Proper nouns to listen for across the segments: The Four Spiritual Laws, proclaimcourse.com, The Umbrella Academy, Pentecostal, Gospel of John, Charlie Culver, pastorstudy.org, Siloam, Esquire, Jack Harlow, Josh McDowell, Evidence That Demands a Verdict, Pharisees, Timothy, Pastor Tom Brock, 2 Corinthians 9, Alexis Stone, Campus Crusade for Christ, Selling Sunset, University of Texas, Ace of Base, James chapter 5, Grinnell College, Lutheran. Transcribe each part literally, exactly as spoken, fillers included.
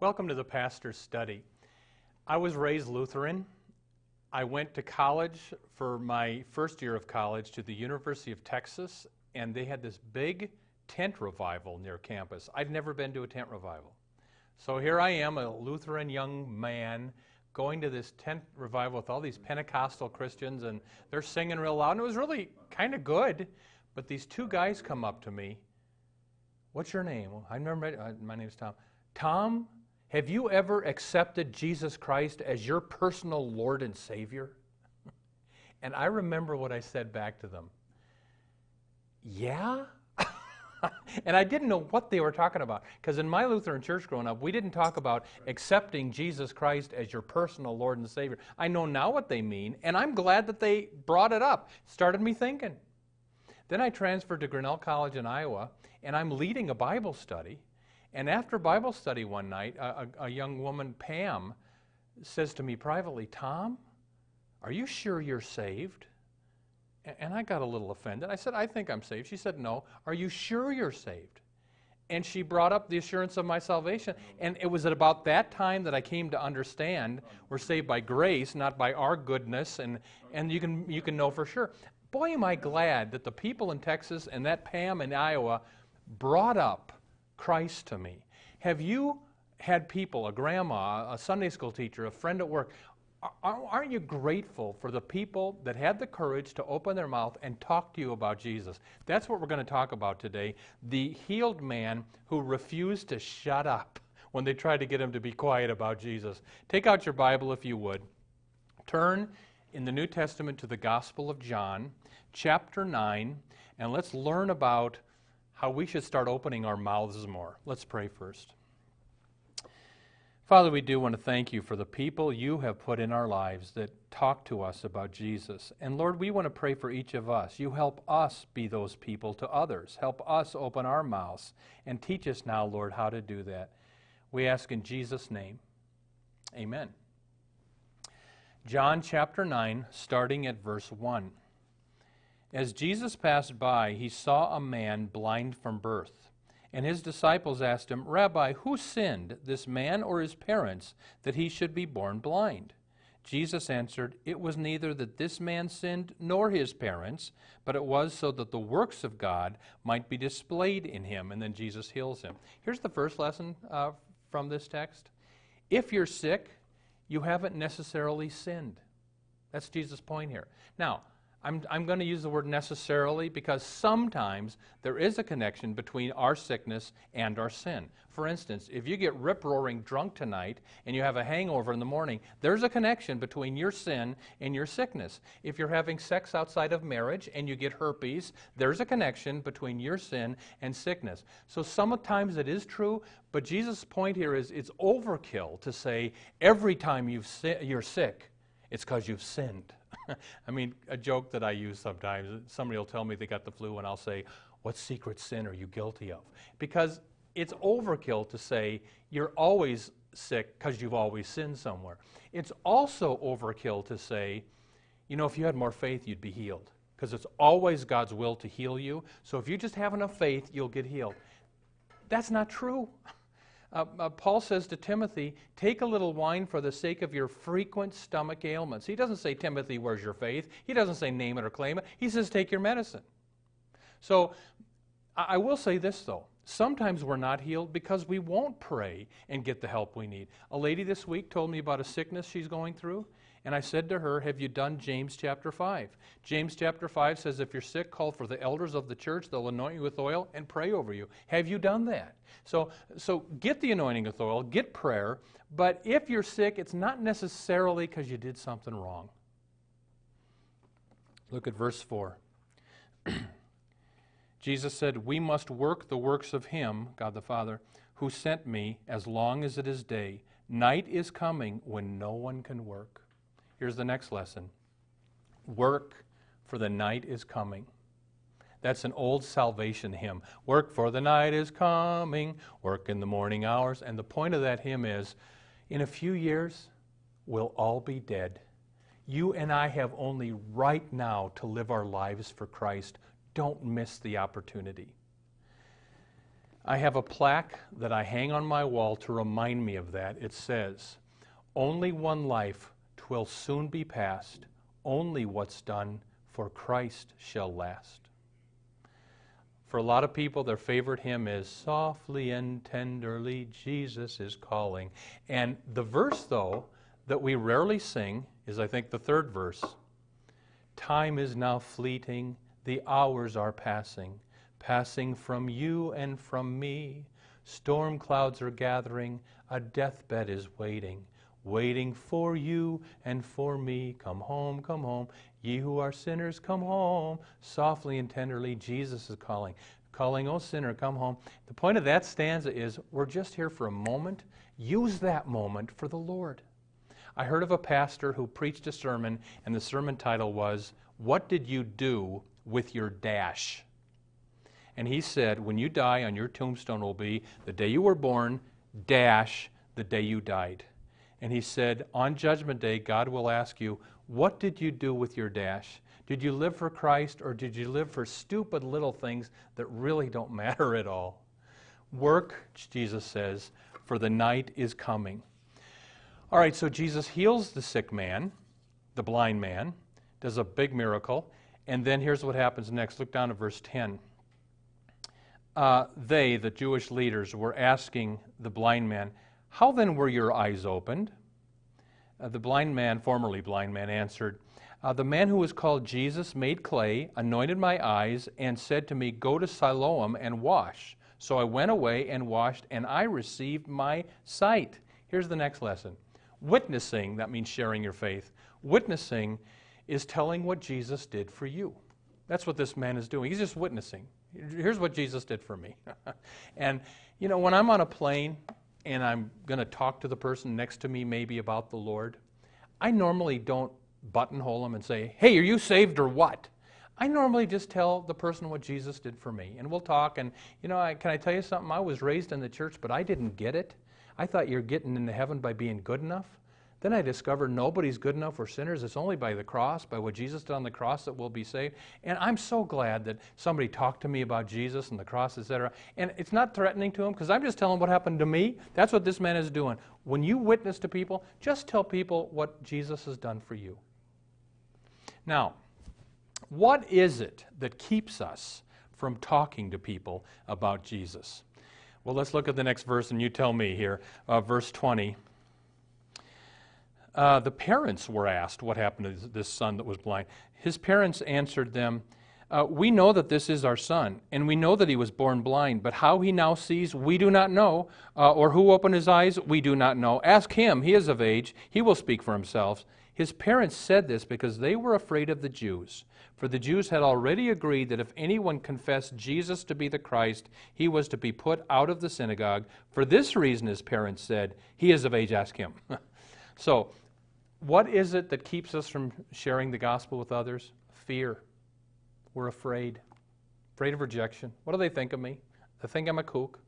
Welcome to the Pastor Study. I was raised Lutheran. I went to college for my first year of college to the University of Texas, and they had this big tent revival near campus. I'd never been to a tent revival. So here I am, a Lutheran young man, going to this tent revival with all these Pentecostal Christians, and they're singing real loud, and it was really kind of good. But these two guys come up to me. What's your name? I remember, my name's Tom. Tom? Have you ever accepted Jesus Christ as your personal Lord and Savior? And I remember what I said back to them. Yeah? And I didn't know what they were talking about, because in my Lutheran church growing up, we didn't talk about accepting Jesus Christ as your personal Lord and Savior. I know now what they mean, and I'm glad that they brought it up. It started me thinking. Then I transferred to Grinnell College in Iowa, and I'm leading a Bible study. And after Bible study one night, a, a, a young woman, Pam, says to me privately, Tom, are you sure you're saved? A- and I got a little offended. I said, I think I'm saved. She said, no, are you sure you're saved? And she brought up the assurance of my salvation. And it was at about that time that I came to understand we're saved by grace, not by our goodness, and, and you can, you can know for sure. Boy, am I glad that the people in Texas and that Pam in Iowa brought up Christ to me. Have you had people, a grandma, a Sunday school teacher, a friend at work, aren't you grateful for the people that had the courage to open their mouth and talk to you about Jesus? That's what we're going to talk about today. The healed man who refused to shut up when they tried to get him to be quiet about Jesus. Take out your Bible if you would. Turn in the New Testament to the Gospel of John, chapter nine, and let's learn about how we should start opening our mouths more. Let's pray first. Father, we do want to thank you for the people you have put in our lives that talk to us about Jesus. And Lord, we want to pray for each of us. You help us be those people to others. Help us open our mouths and teach us now, Lord, how to do that. We ask in Jesus' name. Amen. John chapter nine, starting at verse one. As Jesus passed by, he saw a man blind from birth. And his disciples asked him, Rabbi, who sinned, this man or his parents, that he should be born blind? Jesus answered, It was neither that this man sinned nor his parents, but it was so that the works of God might be displayed in him. And then Jesus heals him. Here's the first lesson uh, from this text. If you're sick, you haven't necessarily sinned. That's Jesus' point here. Now, I'm, I'm going to use the word necessarily because sometimes there is a connection between our sickness and our sin. For instance, if you get rip-roaring drunk tonight and you have a hangover in the morning, there's a connection between your sin and your sickness. If you're having sex outside of marriage and you get herpes, there's a connection between your sin and sickness. So sometimes it is true, but Jesus' point here is it's overkill to say every time you've si- you're sick, it's because you've sinned. I mean, a joke that I use sometimes, somebody will tell me they got the flu and I'll say, what secret sin are you guilty of? Because it's overkill to say you're always sick because you've always sinned somewhere. It's also overkill to say, you know, if you had more faith, you'd be healed. Because it's always God's will to heal you. So if you just have enough faith, you'll get healed. That's not true. Uh, uh, Paul says to Timothy, take a little wine for the sake of your frequent stomach ailments. He doesn't say, Timothy, where's your faith? He doesn't say, name it or claim it. He says, take your medicine. So I, I will say this, though. Sometimes we're not healed because we won't pray and get the help we need. A lady this week told me about a sickness she's going through, and I said to her, have you done James chapter five? James chapter five says, if you're sick, call for the elders of the church. They'll anoint you with oil and pray over you. Have you done that? So, so get the anointing with oil, get prayer, but if you're sick, it's not necessarily because you did something wrong. Look at verse four. Jesus said, "We must work the works of Him," God the Father, "who sent me as long as it is day. Night is coming when no one can work." Here's the next lesson. Work, for the night is coming. That's an old salvation hymn. Work, for the night is coming. Work in the morning hours. And the point of that hymn is, in a few years, we'll all be dead. You and I have only right now to live our lives for Christ. Don't miss the opportunity. I have a plaque that I hang on my wall to remind me of that. It says, "Only one life, 'twill soon be past. Only what's done for Christ shall last." For a lot of people, their favorite hymn is, "Softly and tenderly Jesus is calling." And the verse, though, that we rarely sing is, I think, the third verse. "Time is now fleeting, the hours are passing, passing from you and from me. Storm clouds are gathering, a deathbed is waiting, waiting for you and for me. Come home, come home. Ye who are sinners, come home. Softly and tenderly, Jesus is calling. Calling, O sinner, come home." The point of that stanza is, we're just here for a moment. Use that moment for the Lord. I heard of a pastor who preached a sermon, and the sermon title was, "What did you do with your dash?" And he said, when you die, on your tombstone will be, "The day you were born, dash, the day you died." And he said, on Judgment Day, God will ask you, what did you do with your dash? Did you live for Christ, or did you live for stupid little things that really don't matter at all? Work, Jesus says, for the night is coming. All right, so Jesus heals the sick man, the blind man, does a big miracle, and then here's what happens next. Look down at verse ten. Uh, they, the Jewish leaders, were asking the blind man, "How then were your eyes opened?" Uh, the blind man, formerly blind man, answered, uh, "The man who was called Jesus made clay, anointed my eyes, and said to me, 'Go to Siloam and wash.' So I went away and washed, and I received my sight." Here's the next lesson. Witnessing, that means sharing your faith. Witnessing is telling what Jesus did for you. That's what this man is doing. He's just witnessing. Here's what Jesus did for me. And, you know, when I'm on a plane, and I'm going to talk to the person next to me maybe about the Lord, I normally don't buttonhole them and say, "Hey, are you saved or what?" I normally just tell the person what Jesus did for me, and we'll talk, and, you know, I, can I tell you something? I was raised in the church, but I didn't get it. I thought you're getting into heaven by being good enough. Then I discovered nobody's good enough for sinners. It's only by the cross, by what Jesus did on the cross, that we'll be saved. And I'm so glad that somebody talked to me about Jesus and the cross, et cetera. And it's not threatening to them, because I'm just telling what happened to me. That's what this man is doing. When you witness to people, just tell people what Jesus has done for you. Now, what is it that keeps us from talking to people about Jesus? Well, let's look at the next verse, and you tell me here, uh, verse twenty. Uh, the parents were asked what happened to this son that was blind. His parents answered them, uh, "We know that this is our son, and we know that he was born blind, but how he now sees, we do not know, uh, or who opened his eyes, we do not know. Ask him, he is of age, he will speak for himself." His parents said this because they were afraid of the Jews, for the Jews had already agreed that if anyone confessed Jesus to be the Christ, he was to be put out of the synagogue. For this reason, his parents said, "He is of age, ask him." So, what is it that keeps us from sharing the gospel with others? Fear. We're afraid. Afraid of rejection. What do they think of me? They think I'm a kook.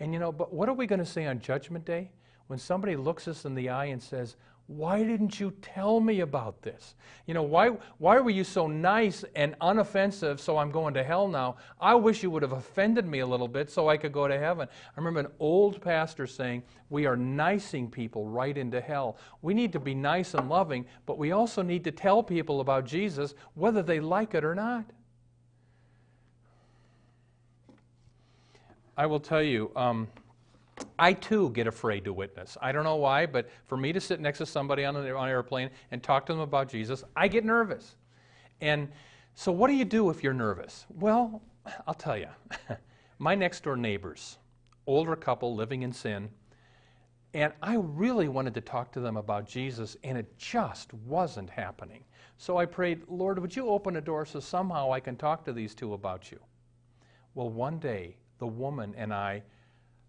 And you know, but what are we going to say on Judgment Day when somebody looks us in the eye and says, "Why didn't you tell me about this? You know, why, why were you so nice and unoffensive, so I'm going to hell now? I wish you would have offended me a little bit so I could go to heaven." I remember an old pastor saying, we are nicing people right into hell. We need to be nice and loving, but we also need to tell people about Jesus whether they like it or not. I will tell you, um, I, too, get afraid to witness. I don't know why, but for me to sit next to somebody on an airplane and talk to them about Jesus, I get nervous. And so what do you do if you're nervous? Well, I'll tell you. My next-door neighbors, older couple living in sin, and I really wanted to talk to them about Jesus, and it just wasn't happening. So I prayed, "Lord, would you open a door so somehow I can talk to these two about you?" Well, one day, the woman and I,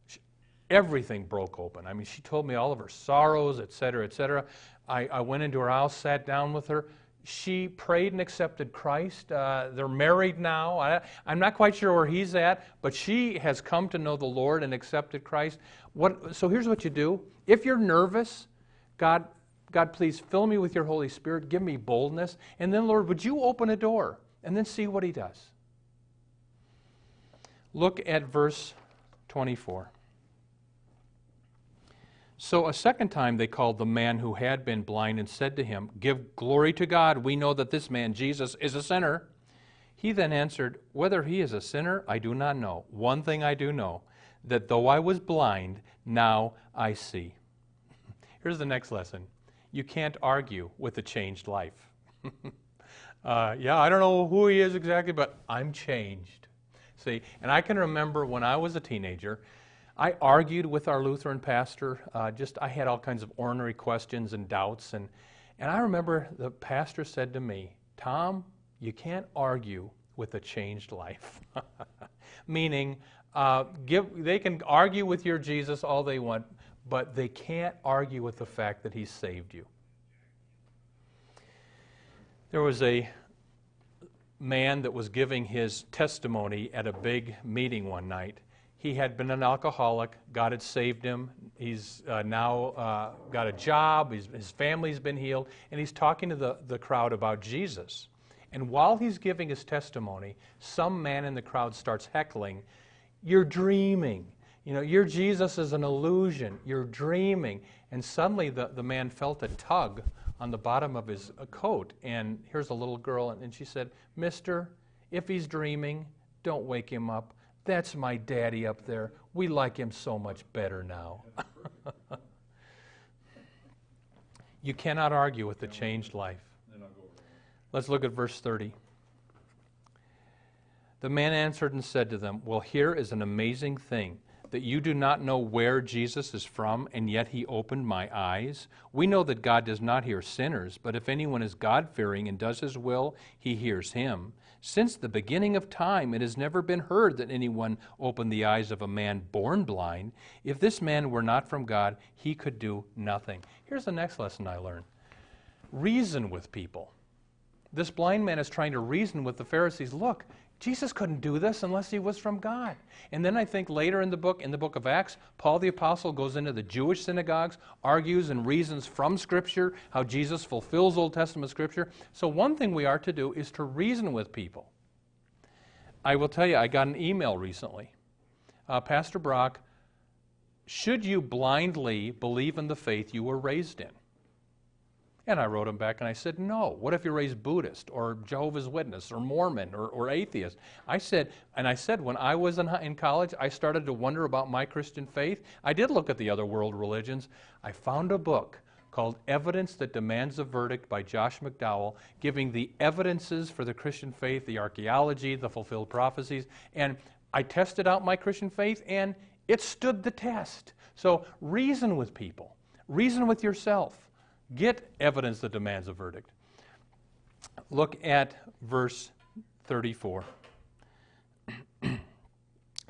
she, everything broke open. I mean, she told me all of her sorrows, et cetera, et cetera. I, I went into her house, sat down with her. She prayed and accepted Christ. Uh, they're married now. I, I'm not quite sure where he's at, but she has come to know the Lord and accepted Christ. What, so here's what you do. If you're nervous, God, God, please fill me with your Holy Spirit. Give me boldness. And then, Lord, would you open a door? And then see what he does. Look at verse twenty-four. So a second time they called the man who had been blind and said to him, "Give glory to God. We know that this man, Jesus, is a sinner." He then answered, "Whether he is a sinner, I do not know. One thing I do know, that though I was blind, now I see." Here's the next lesson. You can't argue with a changed life. uh, yeah, I don't know who he is exactly, but I'm changed. See, and I can remember when I was a teenager, I argued with our Lutheran pastor. Uh, just I had all kinds of ornery questions and doubts, and, and I remember the pastor said to me, "Tom, you can't argue with a changed life." Meaning, uh, give, they can argue with your Jesus all they want, but they can't argue with the fact that he saved you. There was a man that was giving his testimony at a big meeting one night. He had been an alcoholic. God had saved him. He's uh, now uh, got a job. He's, his family's been healed. And he's talking to the, the crowd about Jesus. And while he's giving his testimony, some man in the crowd starts heckling, "You're dreaming. You know, your Jesus is an illusion. You're dreaming." And suddenly the, the man felt a tug on the bottom of his coat, and here's a little girl, and she said, "Mister, if he's dreaming, don't wake him up. That's my daddy up there. We like him so much better now." You cannot argue with the changed life. Let's look at verse thirty. The man answered and said to them, "Well, here is an amazing thing, that you do not know where Jesus is from, and yet he opened my eyes. We know that God does not hear sinners, but if anyone is God-fearing and does his will, he hears him. Since the beginning of time, it has never been heard that anyone opened the eyes of a man born blind. If this man were not from God, he could do nothing." Here's the next lesson I learned. Reason with people. This blind man is trying to reason with the Pharisees. Look, Jesus couldn't do this unless he was from God. And then I think later in the book, in the book of Acts, Paul the Apostle goes into the Jewish synagogues, argues and reasons from Scripture, how Jesus fulfills Old Testament Scripture. So one thing we are to do is to reason with people. I will tell you, I got an email recently. Uh, Pastor Brock, should you blindly believe in the faith you were raised in? And I wrote him back and I said, no. What if you're raised Buddhist or Jehovah's Witness or Mormon or, or atheist? I said, and I said, when I was in, in college, I started to wonder about my Christian faith. I did look at the other world religions. I found a book called Evidence That Demands a Verdict by Josh McDowell, giving the evidences for the Christian faith, the archaeology, the fulfilled prophecies. And I tested out my Christian faith and it stood the test. So reason with people. Reason with yourself. Get evidence that demands a verdict. Look at verse thirty-four.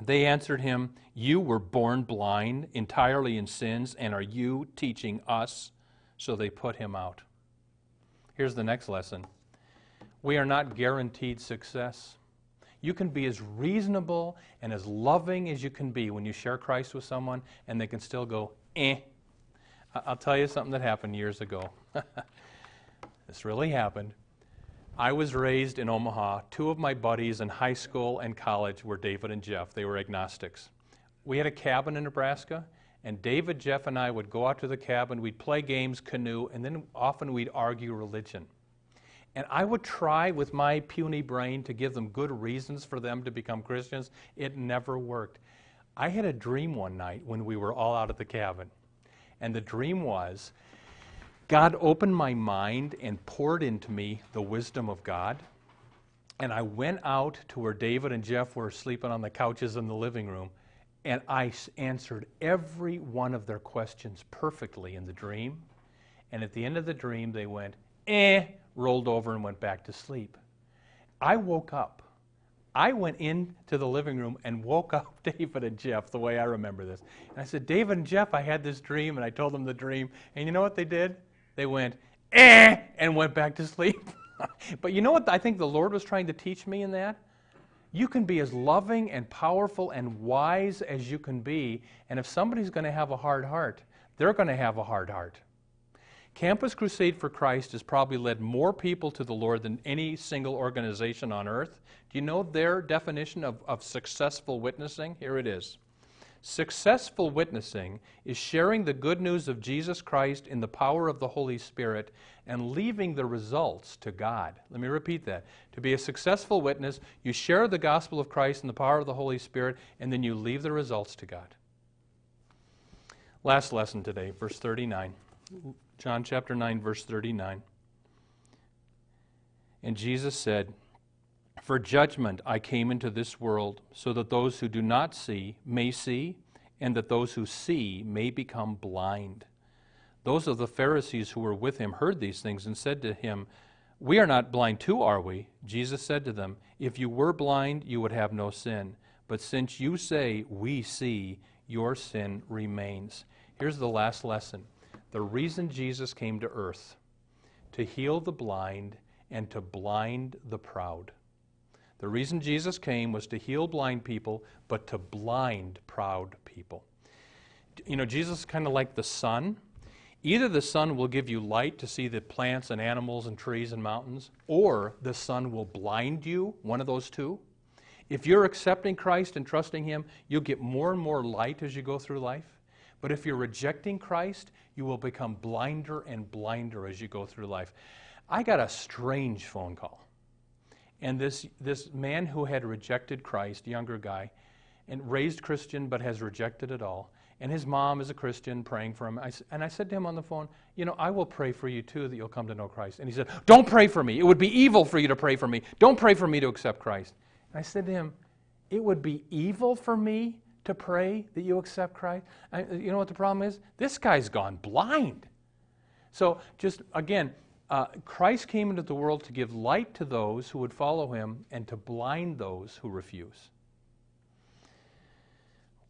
They answered him, "You were born blind, entirely in sins, and are you teaching us?" So they put him out. Here's the next lesson. We are not guaranteed success. You can be as reasonable and as loving as you can be when you share Christ with someone, and they can still go, eh. I'll tell you something that happened years ago. This really happened. I was raised in Omaha. Two of my buddies in high school and college were David and Jeff. They were agnostics. We had a cabin in Nebraska, and David, Jeff, and I would go out to the cabin. We'd play games, canoe, and then often we'd argue religion. And I would try with my puny brain to give them good reasons for them to become Christians. It never worked. I had a dream one night when we were all out at the cabin. And the dream was, God opened my mind and poured into me the wisdom of God. And I went out to where David and Jeff were sleeping on the couches in the living room, and I answered every one of their questions perfectly in the dream. And at the end of the dream, they went, eh, rolled over and went back to sleep. I woke up. I went into the living room and woke up David and Jeff, the way I remember this. And I said, David and Jeff, I had this dream, and I told them the dream. And you know what they did? They went, eh, and went back to sleep. But you know what I think the Lord was trying to teach me in that? You can be as loving and powerful and wise as you can be, and if somebody's going to have a hard heart, they're going to have a hard heart. Campus Crusade for Christ has probably led more people to the Lord than any single organization on earth. Do you know their definition of, of successful witnessing? Here it is. Successful witnessing is sharing the good news of Jesus Christ in the power of the Holy Spirit and leaving the results to God. Let me repeat that. To be a successful witness, you share the gospel of Christ in the power of the Holy Spirit, and then you leave the results to God. Last lesson today, verse thirty-nine. John chapter nine, verse thirty-nine. And Jesus said, "For judgment I came into this world, so that those who do not see may see, and that those who see may become blind." Those of the Pharisees who were with him heard these things and said to him, "We are not blind too, are we?" Jesus said to them, "If you were blind, you would have no sin. But since you say, 'We see,' your sin remains." Here's the last lesson. The reason Jesus came to earth, to heal the blind and to blind the proud. The reason Jesus came was to heal blind people, but to blind proud people. You know, Jesus is kind of like the sun. Either the sun will give you light to see the plants and animals and trees and mountains, or the sun will blind you, one of those two. If you're accepting Christ and trusting Him, you'll get more and more light as you go through life. But if you're rejecting Christ, you will become blinder and blinder as you go through life. I got a strange phone call. And this, this man who had rejected Christ, younger guy, and raised Christian but has rejected it all, and his mom is a Christian praying for him. I, and I said to him on the phone, you know, I will pray for you too that you'll come to know Christ. And he said, don't pray for me. It would be evil for you to pray for me. Don't pray for me to accept Christ. And I said to him, it would be evil for me to pray that you accept Christ? I, you know what the problem is? This guy's gone blind. So just, again, Uh, Christ came into the world to give light to those who would follow him and to blind those who refuse.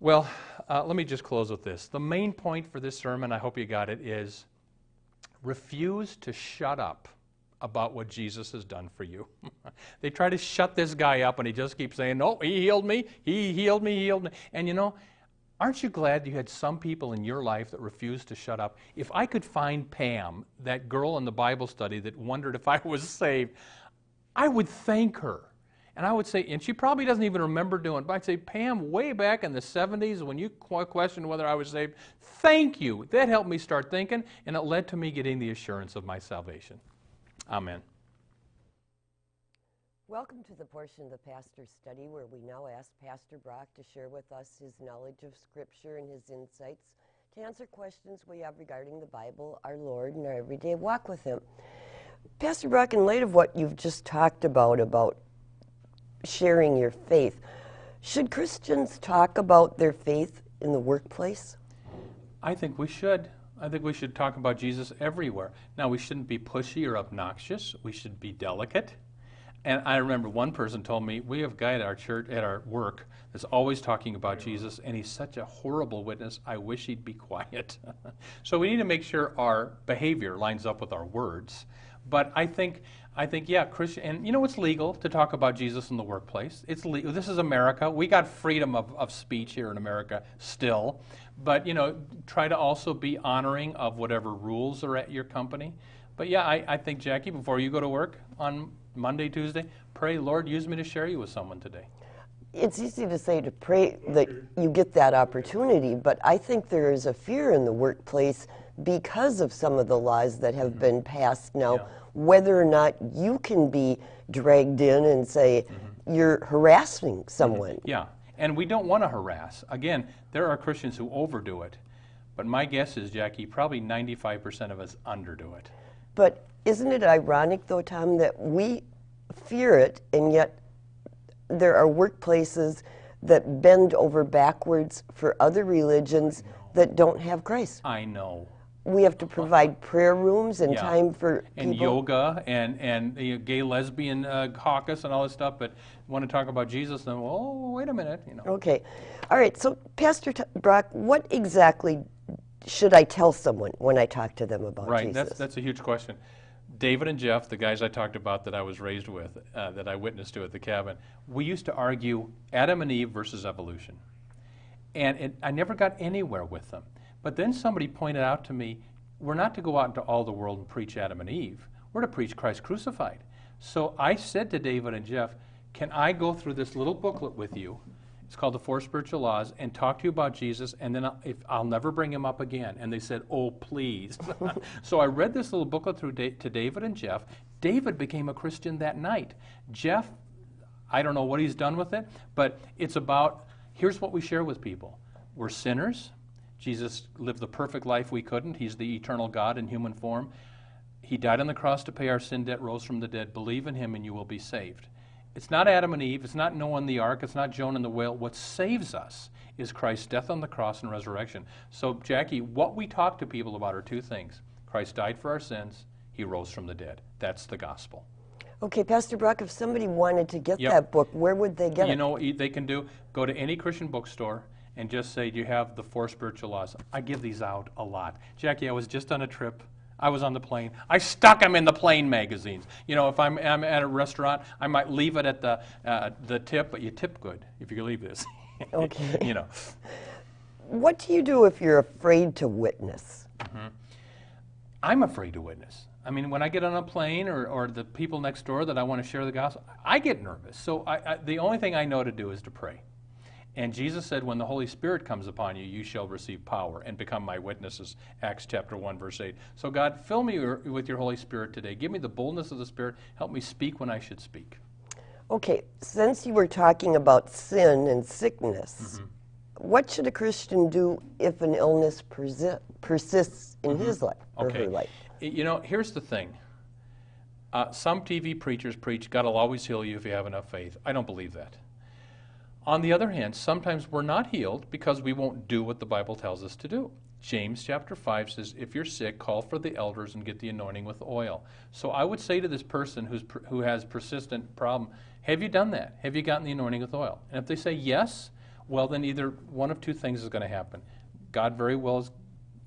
Well, uh, let me just close with this. The main point for this sermon, I hope you got it, is refuse to shut up about what Jesus has done for you. They try to shut this guy up and he just keeps saying, "No, he healed me, he healed me, he healed me." And you know, aren't you glad you had some people in your life that refused to shut up? If I could find Pam, that girl in the Bible study that wondered if I was saved, I would thank her. And I would say, and she probably doesn't even remember doing it, but I'd say, Pam, way back in the seventies when you questioned whether I was saved, thank you. That helped me start thinking, and it led to me getting the assurance of my salvation. Amen. Welcome to the portion of the Pastor's Study where we now ask Pastor Brock to share with us his knowledge of Scripture and his insights to answer questions we have regarding the Bible, our Lord, and our everyday walk with Him. Pastor Brock, in light of what you've just talked about, about sharing your faith, should Christians talk about their faith in the workplace? I think we should. I think we should talk about Jesus everywhere. Now, we shouldn't be pushy or obnoxious. We should be delicate. And I remember one person told me, we have a guy at our church, at our work, that's always talking about Jesus, and he's such a horrible witness, I wish he'd be quiet. So we need to make sure our behavior lines up with our words. But I think, I think, yeah, Christian, and you know, it's legal to talk about Jesus in the workplace. It's legal. This is America. We got freedom of, of speech here in America still. But, you know, try to also be honoring of whatever rules are at your company. But yeah, I, I think, Jackie, before you go to work on Monday, Tuesday, pray, Lord, use me to share you with someone today. It's easy to say to pray that you get that opportunity, but I think there is a fear in the workplace because of some of the laws that have mm-hmm. been passed now, yeah. whether or not you can be dragged in and say mm-hmm. you're harassing someone. Mm-hmm. Yeah, and we don't want to harass. Again, there are Christians who overdo it, but my guess is, Jackie, probably ninety-five percent of us underdo it. But isn't it ironic, though, Tom, that we fear it, and yet there are workplaces that bend over backwards for other religions that don't have Christ? I know. we have to provide prayer rooms and yeah. time for and people. yoga and and the gay lesbian uh, caucus and all this stuff. But want to talk about Jesus? Then oh, wait a minute, you know. Okay, all right. So Pastor T Brock, what exactly should I tell someone when I talk to them about right. Jesus? Right, that's that's a huge question. David and Jeff, the guys I talked about that I was raised with, uh, that I witnessed to at the cabin, we used to argue Adam and Eve versus evolution, and it, I never got anywhere with them. But then somebody pointed out to me, we're not to go out into all the world and preach Adam and Eve. We're to preach Christ crucified. So I said to David and Jeff, can I go through this little booklet with you? It's called The Four Spiritual Laws, and talk to you about Jesus, and then I'll, if, I'll never bring him up again. And they said, oh, please. So I read this little booklet through da to David and Jeff. David became a Christian that night. Jeff, I don't know what he's done with it, but it's about, here's what we share with people. We're sinners. Jesus lived the perfect life we couldn't. He's the eternal God in human form. He died on the cross to pay our sin debt, rose from the dead. Believe in him and you will be saved. It's not Adam and Eve. It's not Noah and the ark. It's not Jonah and the whale. What saves us is Christ's death on the cross and resurrection. So, Jackie, what we talk to people about are two things. Christ died for our sins. He rose from the dead. That's the gospel. Okay, Pastor Brock, if somebody wanted to get yep. that book, where would they get you it? You know what they can do? Go to any Christian bookstore and just say, you have The Four Spiritual Laws. I give these out a lot. Jackie, I was just on a trip. I was on the plane. I stuck them in the plane magazines. You know, if I'm, I'm at a restaurant, I might leave it at the, uh, the tip, but you tip good if you leave this. Okay. You know. What do you do if you're afraid to witness? Mm-hmm. I'm afraid to witness. I mean, when I get on a plane or, or the people next door that I want to share the gospel, I get nervous. So I, I, the only thing I know to do is to pray. And Jesus said, when the Holy Spirit comes upon you, you shall receive power and become my witnesses, Acts chapter one, verse eight. So God, fill me with your Holy Spirit today. Give me the boldness of the Spirit. Help me speak when I should speak. Okay, since you were talking about sin and sickness, mm-hmm. what should a Christian do if an illness persi persists in mm-hmm. his life or okay. her life? You know, here's the thing. Uh, some T V preachers preach, God will always heal you if you have enough faith. I don't believe that. On the other hand, sometimes we're not healed because we won't do what the Bible tells us to do. James chapter five says, if you're sick, call for the elders and get the anointing with oil. So I would say to this person who's, who has persistent problem, have you done that? Have you gotten the anointing with oil? And if they say yes, well, then either one of two things is going to happen. God very well is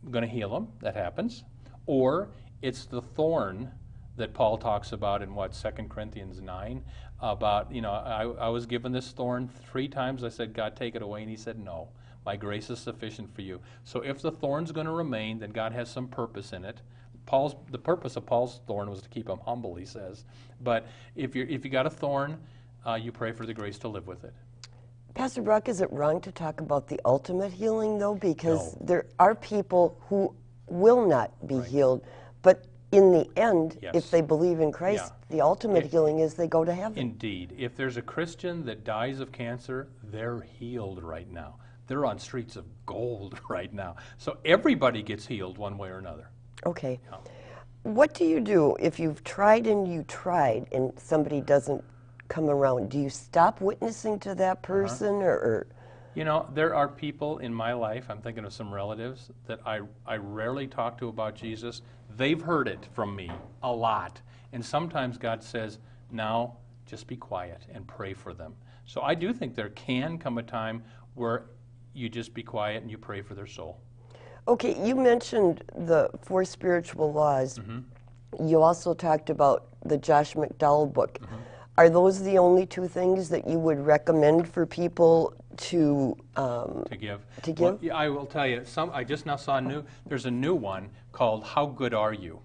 going to heal them. That happens. Or it's the thorn that Paul talks about in what, Second Corinthians nine, about, you know, I, I was given this thorn three times. I said, God, take it away. And he said, no, my grace is sufficient for you. So if the thorn's going to remain, then God has some purpose in it. Paul's, the purpose of Paul's thorn was to keep him humble, he says. But if you if you got a thorn, uh, you pray for the grace to live with it. Pastor Brock, is it wrong to talk about the ultimate healing, though? Because no. there are people who will not be right. healed, but in the end, yes. if they believe in Christ, yeah. the ultimate it, healing is they go to heaven. Indeed. If there's a Christian that dies of cancer, they're healed right now. They're on streets of gold right now. So everybody gets healed one way or another. Okay. Yeah. What do you do if you've tried and you tried and somebody doesn't come around? Do you stop witnessing to that person? Uh-huh. or, or You know, there are people in my life, I'm thinking of some relatives, that I, I rarely talk to about Jesus. They've heard it from me a lot. And sometimes God says, now just be quiet and pray for them. So I do think there can come a time where you just be quiet and you pray for their soul. Okay, you mentioned the Four Spiritual Laws. Mm-hmm. You also talked about the Josh McDowell book. Mm-hmm. Are those the only two things that you would recommend for people to um, to give? To give? Well, I will tell you. Some I just now saw a new. There's a new one called "How Good Are You?"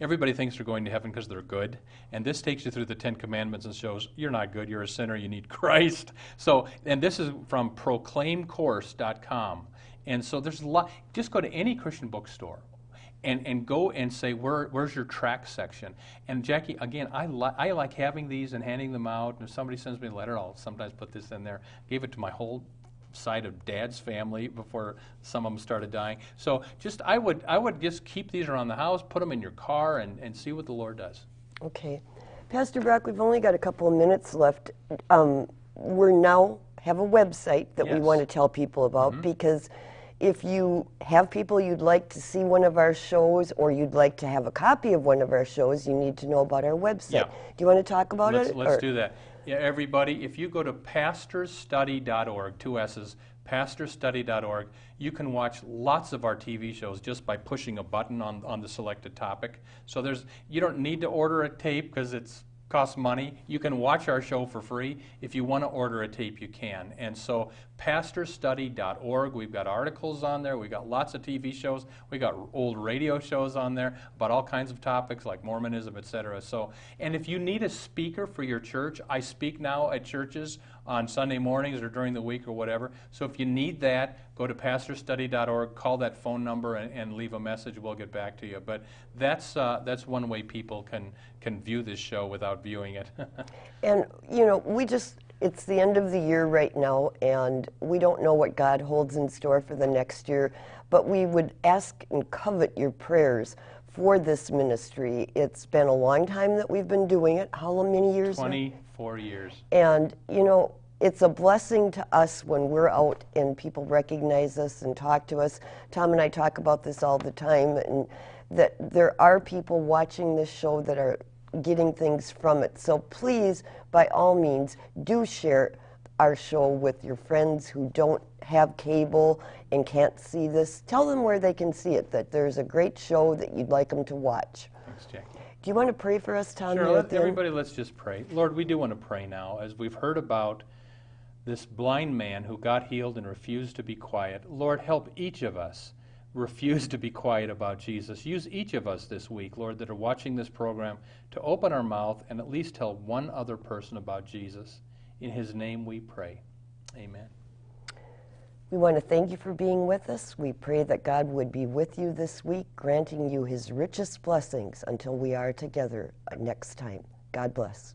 Everybody thinks they're going to heaven because they're good, and this takes you through the Ten Commandments and shows you're not good. You're a sinner. You need Christ. So, and this is from proclaim course dot com. And so there's a lot. Just go to any Christian bookstore. And, and go and say, Where, where's your track section? And Jackie, again, I, li I like having these and handing them out. And if somebody sends me a letter, I'll sometimes put this in there. Gave it to my whole side of Dad's family before some of them started dying. So just I would, I would just keep these around the house, put them in your car, and, and see what the Lord does. Okay. Pastor Brock, we've only got a couple of minutes left. Um, we're now have a website that yes. we want to tell people about mm-hmm. because if you have people you'd like to see one of our shows, or you'd like to have a copy of one of our shows, you need to know about our website. Yeah. Do you want to talk about let's, it? Let's or? do that. Yeah, everybody, if you go to pastor study dot org, two S's, pastor study dot org, you can watch lots of our T V shows just by pushing a button on, on the selected topic. So there's, you don't need to order a tape because it's costs money. You can watch our show for free. If you want to order a tape, you can. And so pastor study dot org, we've got articles on there, we've got lots of T V shows, we got old radio shows on there about all kinds of topics like Mormonism, et cetera. So, and if you need a speaker for your church, I speak now at churches on Sunday mornings or during the week or whatever. So if you need that, go to pastor study dot org, call that phone number, and, and leave a message. We'll get back to you. But that's uh, that's one way people can can view this show without viewing it. And you know, we just it's the end of the year right now, and we don't know what God holds in store for the next year. But we would ask and covet your prayers for this ministry. It's been a long time that we've been doing it. How many years? twenty-four years. And you know, it's a blessing to us when we're out and people recognize us and talk to us. Tom and I talk about this all the time, and that there are people watching this show that are getting things from it. So please, by all means, do share our show with your friends who don't have cable and can't see this. Tell them where they can see it, that there's a great show that you'd like them to watch. Thanks, Jackie. Do you want to pray for us, Tom? Sure, let, everybody, let's just pray. Lord, we do want to pray now, as we've heard about this blind man who got healed and refused to be quiet. Lord, help each of us refuse to be quiet about Jesus. Use each of us this week, Lord, that are watching this program, to open our mouth and at least tell one other person about Jesus. In his name we pray. Amen. We want to thank you for being with us. We pray that God would be with you this week, granting you his richest blessings until we are together next time. God bless.